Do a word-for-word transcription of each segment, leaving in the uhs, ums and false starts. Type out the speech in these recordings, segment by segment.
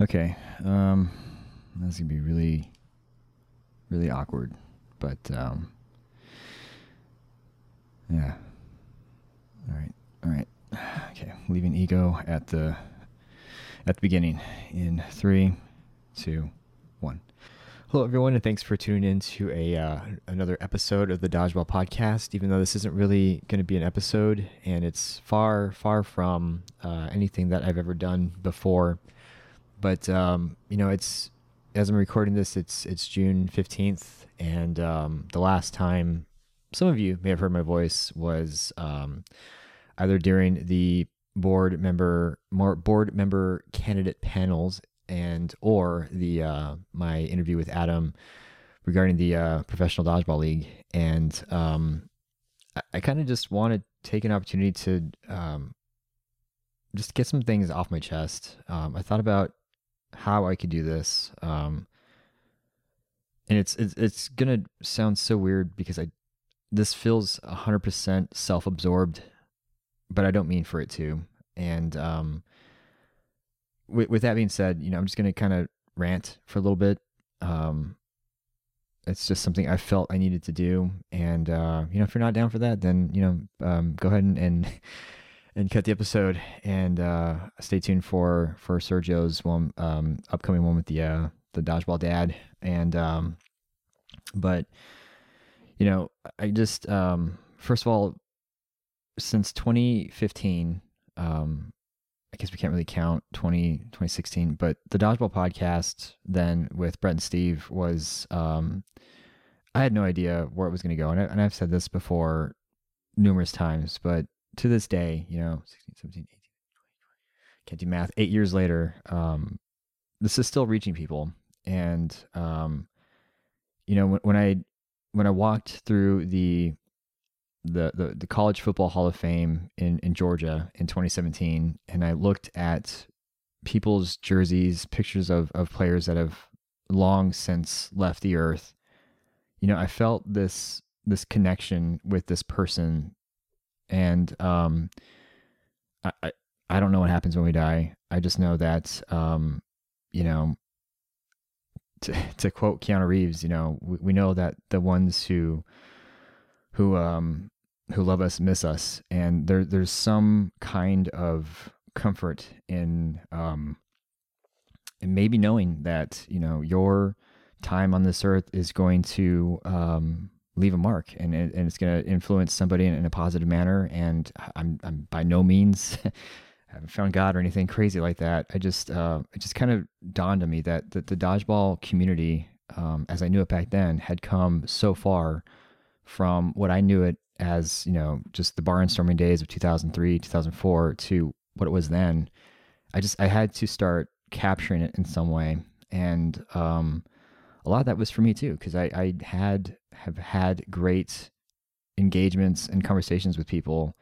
Okay. Um, that's going to be really, really awkward. But, um, yeah. All right. All right. Okay. Leaving ego at the, at the beginning in three, two, one. Hello, everyone, and thanks for tuning in to a, uh, another episode of the Dodgeball Podcast, even though this isn't really going to be an episode, and it's far, far from uh, anything that I've ever done before. But, um, you know, it's as I'm recording this, it's it's June fifteenth, and um, the last time some of you may have heard my voice was um, either during the board member, more board member candidate panels and or the uh, my interview with Adam regarding the uh, Professional Dodgeball League. And um, I, I kind of just want to take an opportunity to um, just get some things off my chest. Um, I thought about how I could do this. Um, and it's, it's, it's going to sound so weird because I this feels one hundred percent self-absorbed, but I don't mean for it to. And um, with, with that being said, you know, I'm just going to kind of rant for a little bit. Um, it's just something I felt I needed to do. And, uh, you know, if you're not down for that, then, you know, um, go ahead and, and, and cut the episode and, uh, stay tuned for, for Sergio's one, um, upcoming one with the, uh, the Dodgeball Dad. And, um, but, you know, I just, um, first of all, since twenty fifteen, um, I guess we can't really count twenty, twenty sixteen, but the Dodgeball Podcast then with Brett and Steve was, um, I had no idea where it was going to go. And, I, and I've said this before numerous times, but to this day, you know, sixteen, seventeen, eighteen, twenty, can't do math, eight years later, um, this is still reaching people. And, um, you know, when, when I, when I walked through the, The, the the College Football Hall of Fame in, in Georgia in twenty seventeen, and I looked at people's jerseys, pictures of, of players that have long since left the earth, you know, I felt this this connection with this person. And um, I, I, I don't know what happens when we die. I just know that, um, you know, to, to quote Keanu Reeves, you know, we, we know that the ones who who um who love us miss us, and there there's some kind of comfort in um in maybe knowing that, you know, your time on this earth is going to um leave a mark, and and it's going to influence somebody in, in a positive manner. And I'm I'm by no means I haven't found God or anything crazy like that. I just uh it just kind of dawned on me that that the dodgeball community, um as I knew it back then, had come so far from what I knew it as, you know, just the barnstorming days of two thousand three, two thousand four to what it was then. I just, I had to start capturing it in some way. And, um, a lot of that was for me too, cause I, I had, have had great engagements and conversations with people,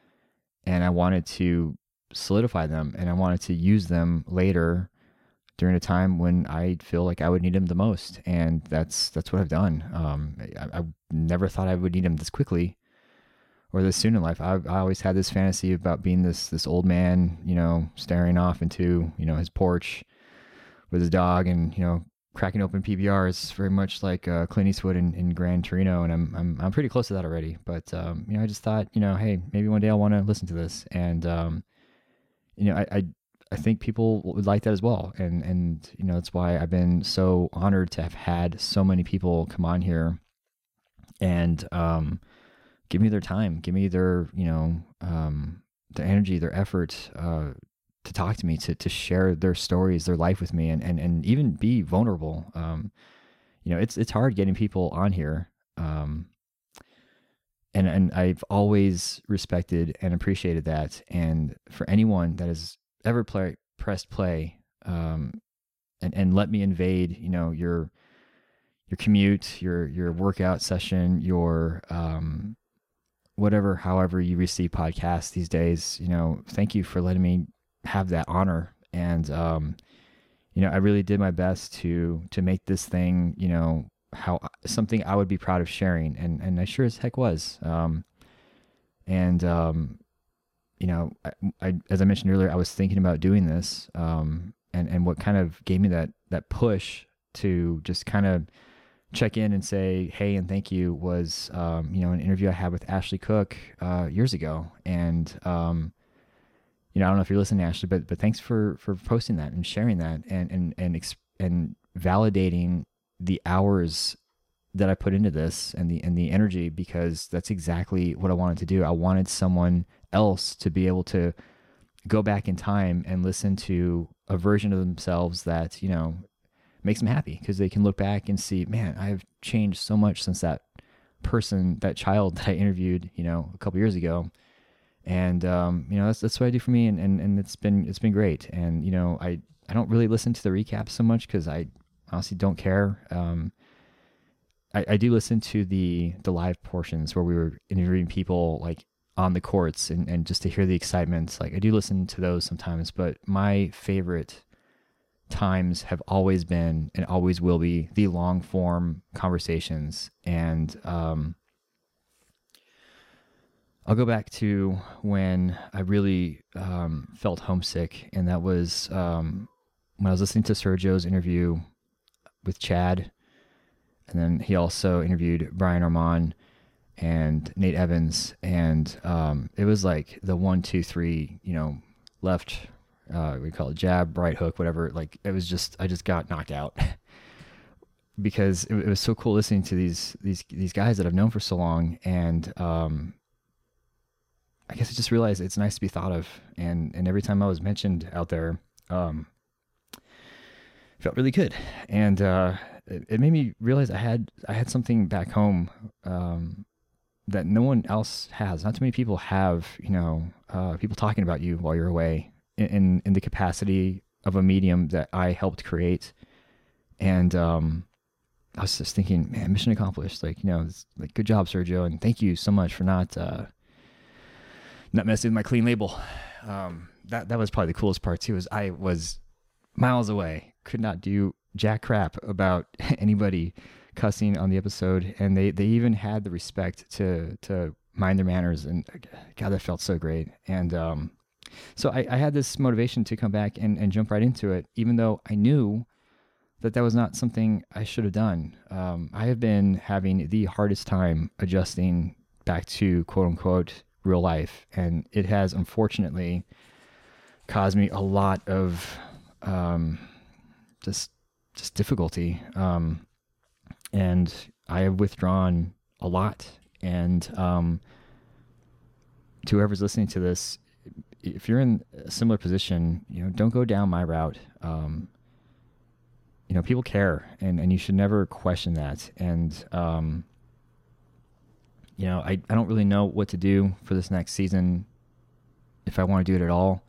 and I wanted to solidify them, and I wanted to use them later during a time when I feel like I would need him the most. And that's, that's what I've done. Um, I, I never thought I would need him this quickly or this soon in life. I, I always had this fantasy about being this, this old man, you know, staring off into, you know, his porch with his dog and, you know, cracking open P B Rs, very much like uh, Clint Eastwood in, in Gran Torino. And I'm, I'm, I'm pretty close to that already. But, um, you know, I just thought, you know, hey, maybe one day I'll want to listen to this. And, um, you know, I, I, I think people would like that as well. And, and, you know, that's why I've been so honored to have had so many people come on here and, um, give me their time, give me their, you know, um, their energy, their effort, uh, to talk to me, to, to share their stories, their life with me, and, and, and even be vulnerable. Um, you know, it's, it's hard getting people on here. Um, and, and I've always respected and appreciated that. And for anyone that is, ever play, press play, um, and, and let me invade, you know, your, your commute, your, your workout session, your, um, whatever, however you receive podcasts these days, you know, thank you for letting me have that honor. And, um, you know, I really did my best to, to make this thing, you know, how something I would be proud of sharing. And, and I sure as heck was. Um, and, um, you know, I, I, as I mentioned earlier, I was thinking about doing this, um, and and what kind of gave me that that push to just kind of check in and say hey and thank you was um, you know, an interview I had with Ashley Cook uh, years ago, and um, you know, I don't know if you're listening, Ashley, but but thanks for for posting that and sharing that and and and exp- and validating the hours that I put into this and the and the energy, because that's exactly what I wanted to do. I wanted someone else to be able to go back in time and listen to a version of themselves that, you know, makes them happy, because they can look back and see, man, I've changed so much since that person, that child that I interviewed, you know, a couple years ago. And, um, you know, that's, that's what I do for me. And, and, and it's been, it's been great. And, you know, I, I don't really listen to the recaps so much, cause I honestly don't care. Um, I, I do listen to the, the live portions where we were interviewing people like on the courts and, and just to hear the excitement. Like I do listen to those sometimes, but my favorite times have always been and always will be the long form conversations. And, um, I'll go back to when I really um, felt homesick, and that was um, when I was listening to Sergio's interview with Chad, and then he also interviewed Brian Armand and Nate Evans, and um, it was like the one, two, three, you know, left, uh, we call it jab, right hook, whatever. Like it was just, I just got knocked out because it, it was so cool listening to these these these guys that I've known for so long, and um, I guess I just realized it's nice to be thought of. And, and every time I was mentioned out there, um, felt really good. And, uh, it, it made me realize I had, I had something back home, um, that no one else has. Not too many people have, you know, uh, people talking about you while you're away in, in, in the capacity of a medium that I helped create. And, um, I was just thinking, man, mission accomplished. Like, you know, it's like, good job, Sergio. And thank you so much for not, uh, not messing with my clean label. Um, that, that was probably the coolest part too, is I was miles away, could not do jack crap about anybody cussing on the episode. And they, they even had the respect to, to mind their manners, and God, that felt so great. And, um, so I, I had this motivation to come back and, and jump right into it, even though I knew that that was not something I should have done. Um, I have been having the hardest time adjusting back to quote unquote real life, and it has unfortunately caused me a lot of um just just difficulty, um and I have withdrawn a lot. And um to whoever's listening to this, if you're in a similar position, you know, don't go down my route. Um you know, people care, and and you should never question that. And um you know, I, I don't really know what to do for this next season, if I want to do it at all.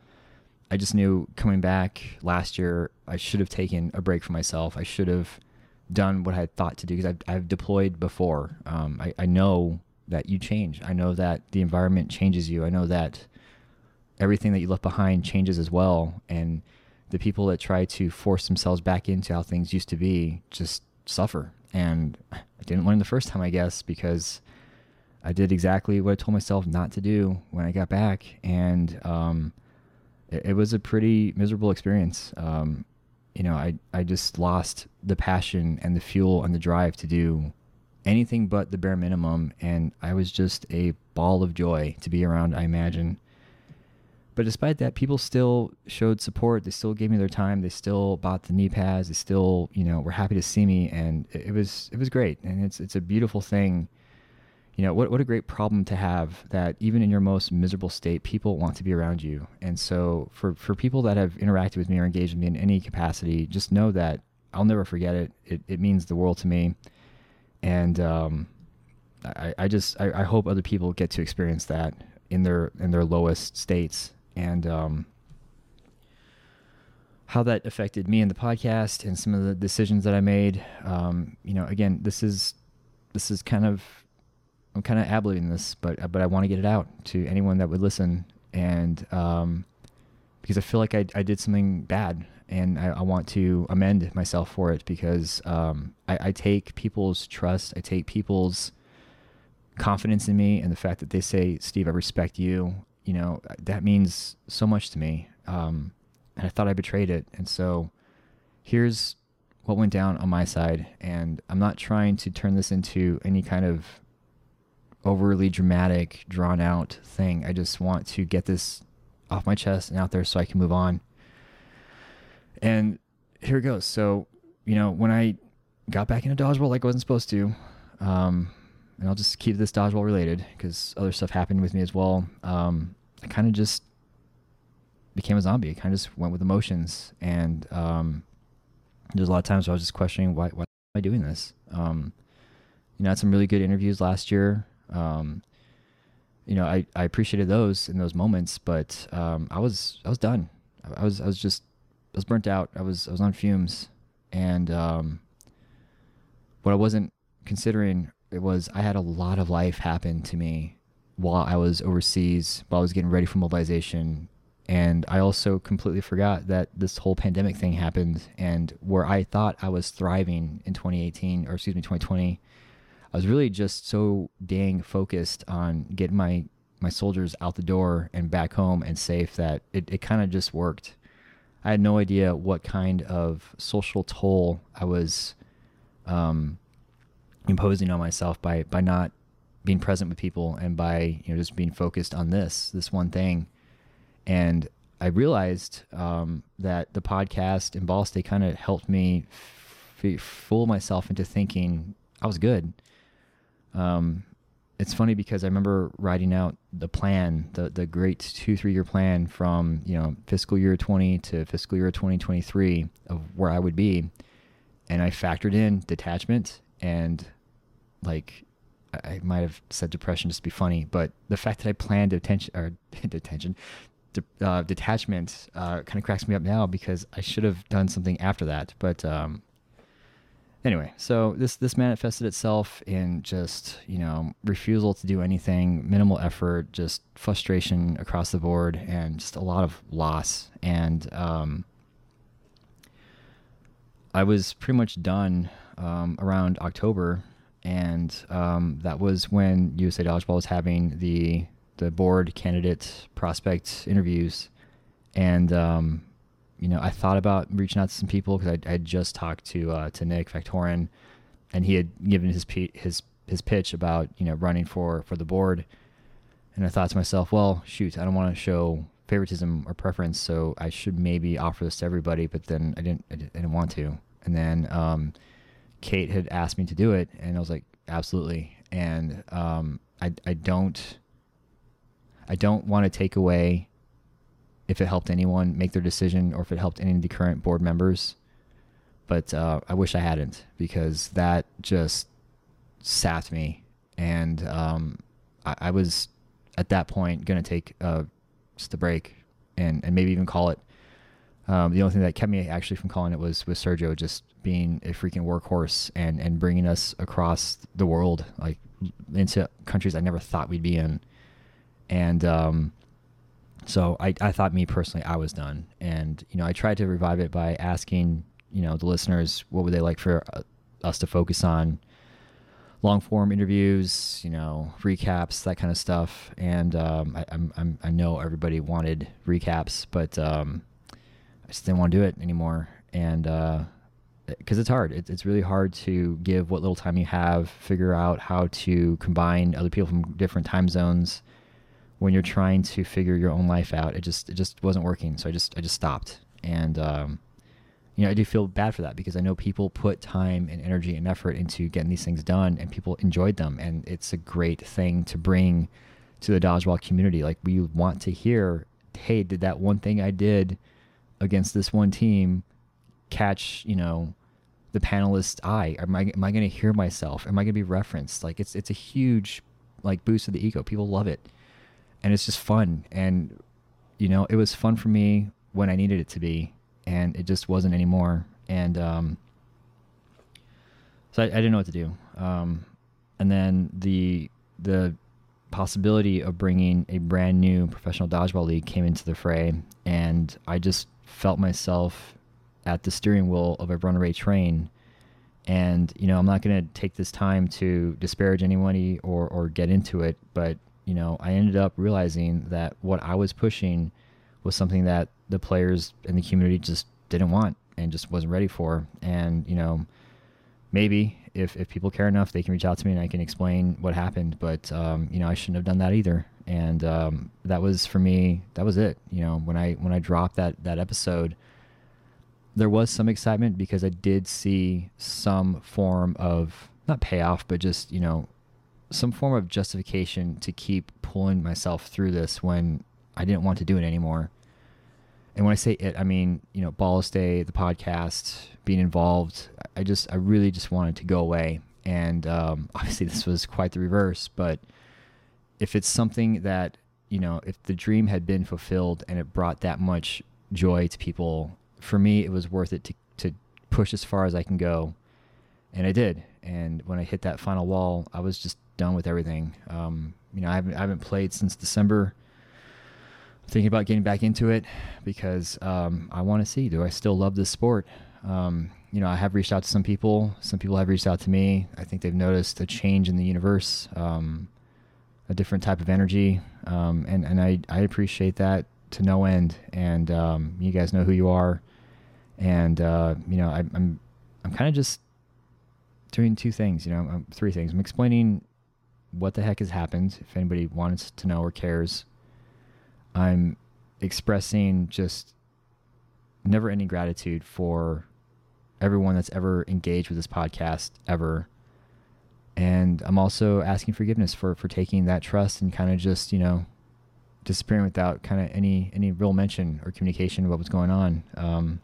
I just knew coming back last year, I should have taken a break for myself. I should have done what I had thought to do, because I've, I've deployed before. Um, I, I know that you change. I know that the environment changes you. I know that everything that you left behind changes as well. And the people that try to force themselves back into how things used to be just suffer. And I didn't learn the first time, I guess, because I did exactly what I told myself not to do when I got back. And, um, it, it was a pretty miserable experience. Um, you know, I, I just lost the passion and the fuel and the drive to do anything but the bare minimum. And I was just a ball of joy to be around, I imagine. But despite that, people still showed support. They still gave me their time. They still bought the knee pads. They still, you know, were happy to see me. And it, it was, it was great. And it's, it's a beautiful thing. You know, what what a great problem to have, that even in your most miserable state, people want to be around you. And so for, for people that have interacted with me or engaged with me in any capacity, just know that I'll never forget it. It, it means the world to me. And um, I, I just, I, I hope other people get to experience that in their, in their lowest states. And um, how that affected me in the podcast and some of the decisions that I made. Um, you know, again, this is, this is kind of, I'm kind of ablating this, but but I want to get it out to anyone that would listen. And um, because I feel like I, I did something bad, and I, I want to amend myself for it, because um, I, I take people's trust. I take people's confidence in me, and the fact that they say, Steve, I respect you, you know, that means so much to me. Um, and I thought I betrayed it. And so here's what went down on my side. And I'm not trying to turn this into any kind of overly dramatic, drawn out thing. I just want to get this off my chest and out there so I can move on. And here it goes. So, you know, when I got back into dodgeball like I wasn't supposed to, um, and I'll just keep this dodgeball related because other stuff happened with me as well. Um, I kind of just became a zombie. I kind of just went with emotions. And um, there's a lot of times where I was just questioning, why, why am I doing this? Um, you know, I had some really good interviews last year. Um, you know, I, I appreciated those in those moments, but um, I was I was done. I was I was just I was burnt out. I was I was on fumes, and um, what I wasn't considering it was I had a lot of life happen to me while I was overseas, while I was getting ready for mobilization, and I also completely forgot that this whole pandemic thing happened, and where I thought I was thriving in twenty eighteen, or excuse me, twenty twenty. I was really just so dang focused on getting my, my soldiers out the door and back home and safe that it, it kind of just worked. I had no idea what kind of social toll I was um, imposing on myself by, by not being present with people and by, you know, just being focused on this, this one thing. And I realized um, that the podcast and Ballistae kind of helped me f- fool myself into thinking I was good. Um, it's funny because I remember writing out the plan, the, the great two, three year plan from, you know, fiscal year twenty to fiscal year twenty twenty-three of where I would be. And I factored in detachment and, like, I, I might've said depression just to be funny, but the fact that I planned detention or detention, de- uh, detachment, uh, kind of cracks me up now because I should have done something after that. But, um, Anyway, so this this manifested itself in just, you know, refusal to do anything, minimal effort, just frustration across the board, and just a lot of loss. And um, I was pretty much done um, around October, and um, that was when U S A Dodgeball was having the the board candidate prospect interviews, and. Um, You know, I thought about reaching out to some people because I had just talked to uh, to Nick Factoran, and he had given his pe- his his pitch about, you know, running for, for the board. And I thought to myself, well, shoot, I don't want to show favoritism or preference, so I should maybe offer this to everybody. But then I didn't I didn't want to. And then um, Kate had asked me to do it, and I was like, absolutely. And um, I I don't I don't want to take away. If it helped anyone make their decision or if it helped any of the current board members. But uh, I wish I hadn't, because that just sapped me. And um, I, I was, at that point, going to take uh, just a break and, and maybe even call it. Um, the only thing that kept me actually from calling it was, was Sergio just being a freaking workhorse and, and bringing us across the world, like into countries I never thought we'd be in. And... Um, So I, I thought me personally, I was done. And, you know, I tried to revive it by asking, you know, the listeners, what would they like for uh, us to focus on? Long form interviews, you know, recaps, that kind of stuff. And um, I, I'm, I'm, I know everybody wanted recaps, but um, I just didn't want to do it anymore. And uh, because it's hard. It, it's really hard to give what little time you have, figure out how to combine other people from different time zones. When you're trying to figure your own life out, it just it just wasn't working. So I just I just stopped, and um, you know, I do feel bad for that because I know people put time and energy and effort into getting these things done, and people enjoyed them, and it's a great thing to bring to the dodgeball community. Like, we want to hear, hey, did that one thing I did against this one team catch, you know, the panelist's eye? Am I am I going to hear myself? Am I going to be referenced? Like, it's it's a huge like boost of the ego. People love it. And it's just fun. And, you know, it was fun for me when I needed it to be. And it just wasn't anymore. And um, so I, I didn't know what to do. Um, and then the the possibility of bringing a brand new professional dodgeball league came into the fray. And I just felt myself at the steering wheel of a runaway train. And, you know, I'm not going to take this time to disparage anybody or, or get into it, but you know, I ended up realizing that what I was pushing was something that the players and the community just didn't want and just wasn't ready for. And, you know, maybe if, if people care enough, they can reach out to me and I can explain what happened. But, um, you know, I shouldn't have done that either. And um, that was, for me, that was it. You know, when I when I dropped that, that episode, there was some excitement because I did see some form of, not payoff, but just, you know, some form of justification to keep pulling myself through this when I didn't want to do it anymore. And when I say it, I mean, you know, Ballistae, the podcast, being involved. I just, I really just wanted to go away. And um, obviously this was quite the reverse, but if it's something that, you know, if the dream had been fulfilled and it brought that much joy to people, for me, it was worth it to, to push as far as I can go. And I did. And when I hit that final wall, I was just done with everything. Um, you know, I haven't, I haven't played since December. Thinking about getting back into it because um, I want to see, do I still love this sport? Um, you know, I have reached out to some people. Some people have reached out to me. I think they've noticed a change in the universe, um, a different type of energy. Um, and and I, I appreciate that to no end. And um, you guys know who you are. And, uh, you know, I, I'm I'm kind of just doing two things, you know, um, three things. I'm explaining what the heck has happened, if anybody wants to know or cares. I'm expressing just never-ending gratitude for everyone that's ever engaged with this podcast ever. And I'm also asking forgiveness for, for taking that trust and kind of just, you know, disappearing without kind of any, any real mention or communication of what was going on. Um,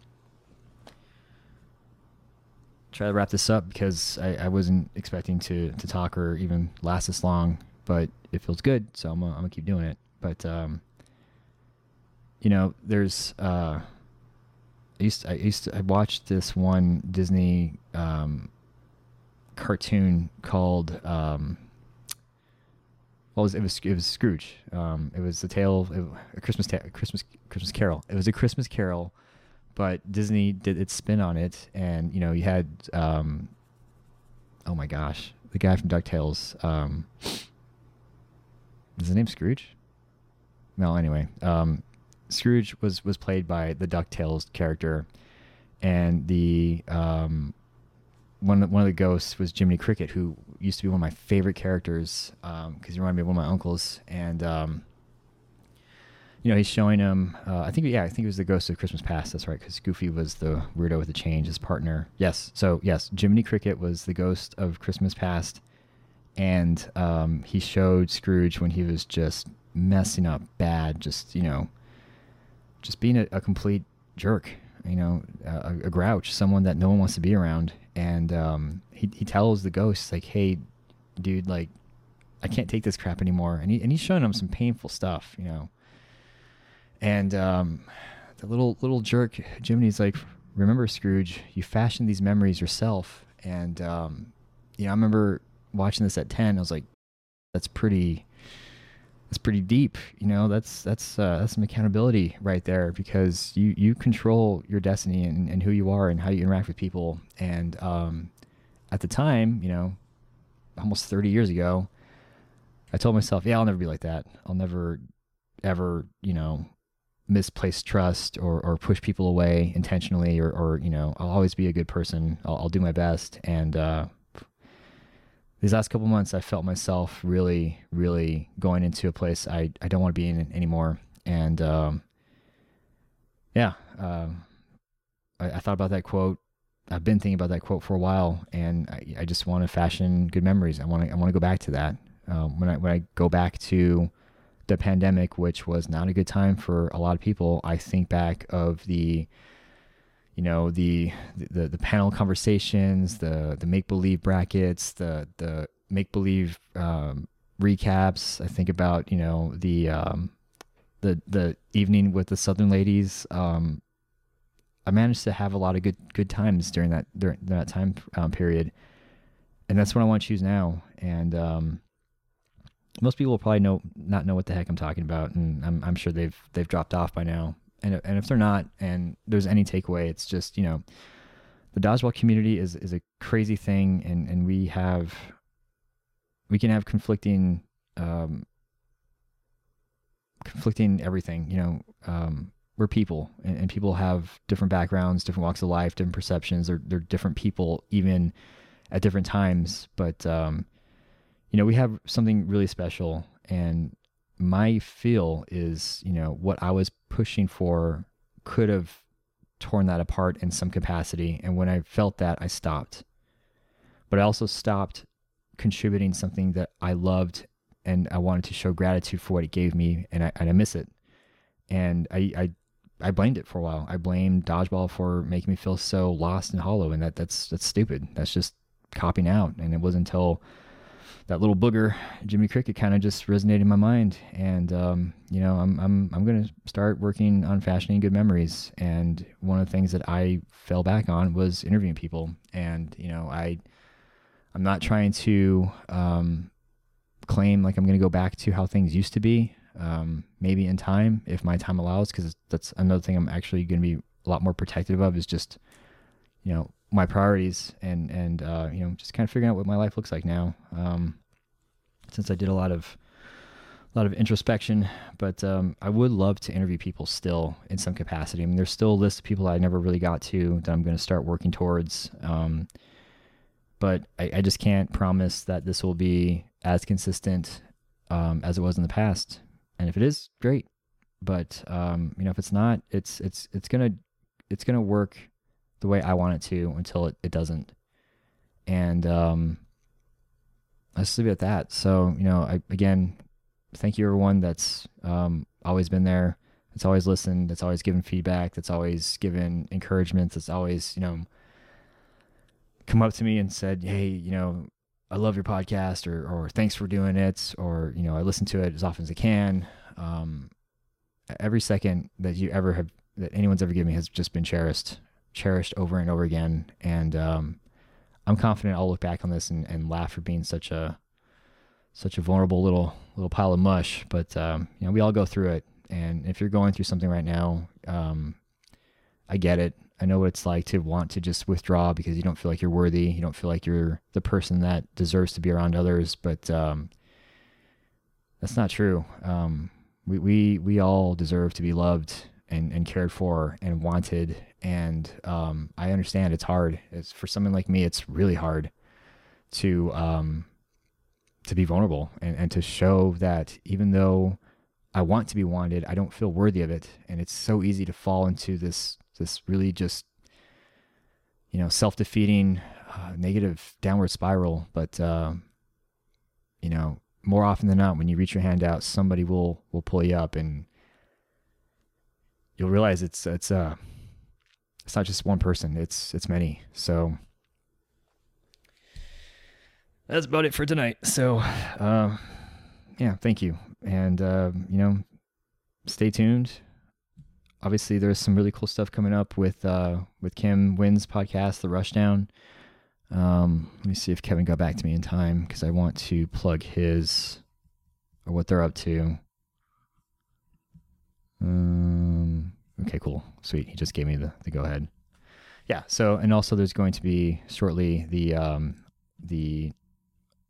try to wrap this up because I, I wasn't expecting to, to talk or even last this long, but it feels good. So I'm gonna, I'm gonna keep doing it. But, um, you know, there's, uh, I used to, I used to, I watched this one Disney, um, cartoon called, um, well, it was, it was, it was Scrooge. Um, it was the tale, it, a Christmas, ta- Christmas, Christmas Carol. It was a Christmas Carol, but Disney did its spin on it. And, you know, you had, um, oh my gosh, the guy from DuckTales, um, is his name Scrooge? No, anyway, um, Scrooge was, was played by the DuckTales character, and the um, one one of the ghosts was Jiminy Cricket, who used to be one of my favorite characters because um, he reminded me of one of my uncles. And um, you know, he's showing him. Uh, I think yeah, I think it was the Ghost of Christmas Past. That's right, because Goofy was the weirdo with the change, his partner. Yes, so yes, Jiminy Cricket was the Ghost of Christmas Past, and um, he showed Scrooge when he was just messing up bad, just you know. just being a, a complete jerk, you know, a, a grouch, someone that no one wants to be around. And um, he, he tells the ghost, like, hey, dude, like, I can't take this crap anymore. And, he, and he's showing him some painful stuff, you know. And um, the little little jerk, Jiminy's like, remember, Scrooge, you fashioned these memories yourself. And, um, you know, I remember watching this at ten. I was like, that's pretty... It's pretty deep, you know. That's that's uh, that's some accountability right there, because you, you control your destiny and, and who you are and how you interact with people. And um, at the time, you know, almost thirty years ago, I told myself, yeah, I'll never be like that. I'll never, ever, you know, misplace trust or, or push people away intentionally, or, or you know, I'll always be a good person. I'll, I'll do my best. And uh, these last couple months, I felt myself really, really going into a place I, I don't want to be in anymore. And, um, yeah, um, I, I thought about that quote. I've been thinking about that quote for a while, and I, I just want to fashion good memories. I want to, I want to go back to that. Um, when I, when I go back to the pandemic, which was not a good time for a lot of people, I think back of the, you know, the, the, the panel conversations, the, the make-believe brackets, the, the make-believe, um, recaps. I think about, you know, the, um, the, the evening with the Southern ladies. Um, I managed to have a lot of good, good times during that, during that time um, period. And that's what I want to choose now. And, um, most people will probably know, not know what the heck I'm talking about. And I'm, I'm sure they've, they've dropped off by now. And and if they're not, and there's any takeaway, it's just, you know, the dodgeball community is, is a crazy thing. And, and we have, we can have conflicting, um, conflicting everything, you know, um, we're people, and, and people have different backgrounds, different walks of life, different perceptions. They're, they're different people, even at different times. But, um, you know, we have something really special, and my feel is, you know, what I was pushing for could have torn that apart in some capacity. And when I felt that, I stopped, but I also stopped contributing something that I loved, and I wanted to show gratitude for what it gave me. And I, and I miss it. And I, I, I blamed it for a while. I blamed Dodgeball for making me feel so lost and hollow. And that that's, that's stupid. That's just copying out. And it wasn't until that little booger, Jiminy Cricket, kind of just resonated in my mind. And, um, you know, I'm, I'm, I'm going to start working on fashioning good memories. And one of the things that I fell back on was interviewing people. And, you know, I, I'm not trying to, um, claim like I'm going to go back to how things used to be. Um, maybe in time, if my time allows, cause that's another thing I'm actually going to be a lot more protective of, is just, you know, my priorities and, and, uh, you know, just kind of figuring out what my life looks like now. Um, since I did a lot of, a lot of introspection, but, um, I would love to interview people still in some capacity. I mean, there's still a list of people I never really got to that I'm going to start working towards. Um, but I, I just can't promise that this will be as consistent, um, as it was in the past. And if it is, great. But, um, you know, if it's not, it's, it's, it's gonna, it's gonna work the way I want it to until it, it doesn't. And, um, let's leave it at that. So, you know, I, again, thank you everyone that's, um, always been there. That's always listened. That's always given feedback. That's always given encouragement. That's always, you know, come up to me and said, hey, you know, I love your podcast, or, or thanks for doing it. Or, you know, I listen to it as often as I can. Um, every second that you ever have, that anyone's ever given me, has just been cherished, cherished over and over again. And, um, I'm confident I'll look back on this and, and laugh for being such a, such a vulnerable little, little pile of mush. But, um, you know, we all go through it. And if you're going through something right now, um, I get it. I know what it's like to want to just withdraw because you don't feel like you're worthy. You don't feel like you're the person that deserves to be around others, but, um, that's not true. Um, we, we, we all deserve to be loved and, and cared for and wanted. And, um, I understand it's hard. It's for someone like me, it's really hard to, um, to be vulnerable and, and to show that even though I want to be wanted, I don't feel worthy of it. And it's so easy to fall into this, this really just, you know, self-defeating, uh, negative downward spiral. But, um, you know, more often than not, when you reach your hand out, somebody will, will pull you up, and you'll realize it's, it's, uh, it's not just one person, it's, it's many. So that's about it for tonight. So, um, uh, yeah, thank you. And, uh, you know, stay tuned. Obviously, there's some really cool stuff coming up with uh, with Kim Wynn's podcast, The Rushdown. Um, let me see if Kevin got back to me in time, because I want to plug his, or what they're up to. Um, okay, cool. Sweet. He just gave me the, the go-ahead. Yeah, so, and also there's going to be shortly the um, the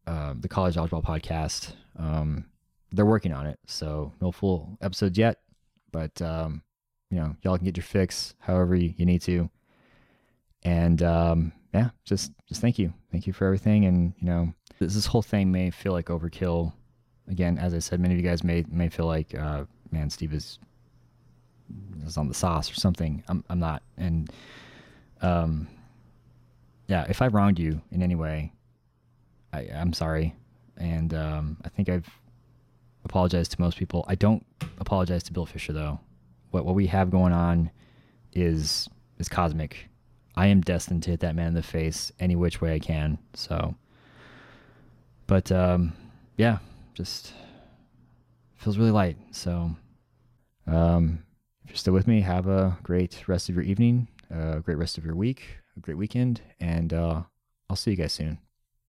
uh, the College Dodgeball podcast. Um, they're working on it, so no full episodes yet, but... Um, you know, y'all can get your fix however you, you need to. And, um, yeah, just, just thank you. Thank you for everything. And, you know, this, this whole thing may feel like overkill. Again, as I said, many of you guys may, may feel like, uh, man, Steve is, is on the sauce or something. I'm, I'm not. And, um, yeah, if I wronged you in any way, I, I'm sorry. And, um, I think I've apologized to most people. I don't apologize to Bill Fisher though. What what we have going on is is cosmic. I am destined to hit that man in the face any which way I can. So, but um, yeah, just feels really light. So, um, if you're still with me, have a great rest of your evening, a great rest of your week, a great weekend, and uh, I'll see you guys soon.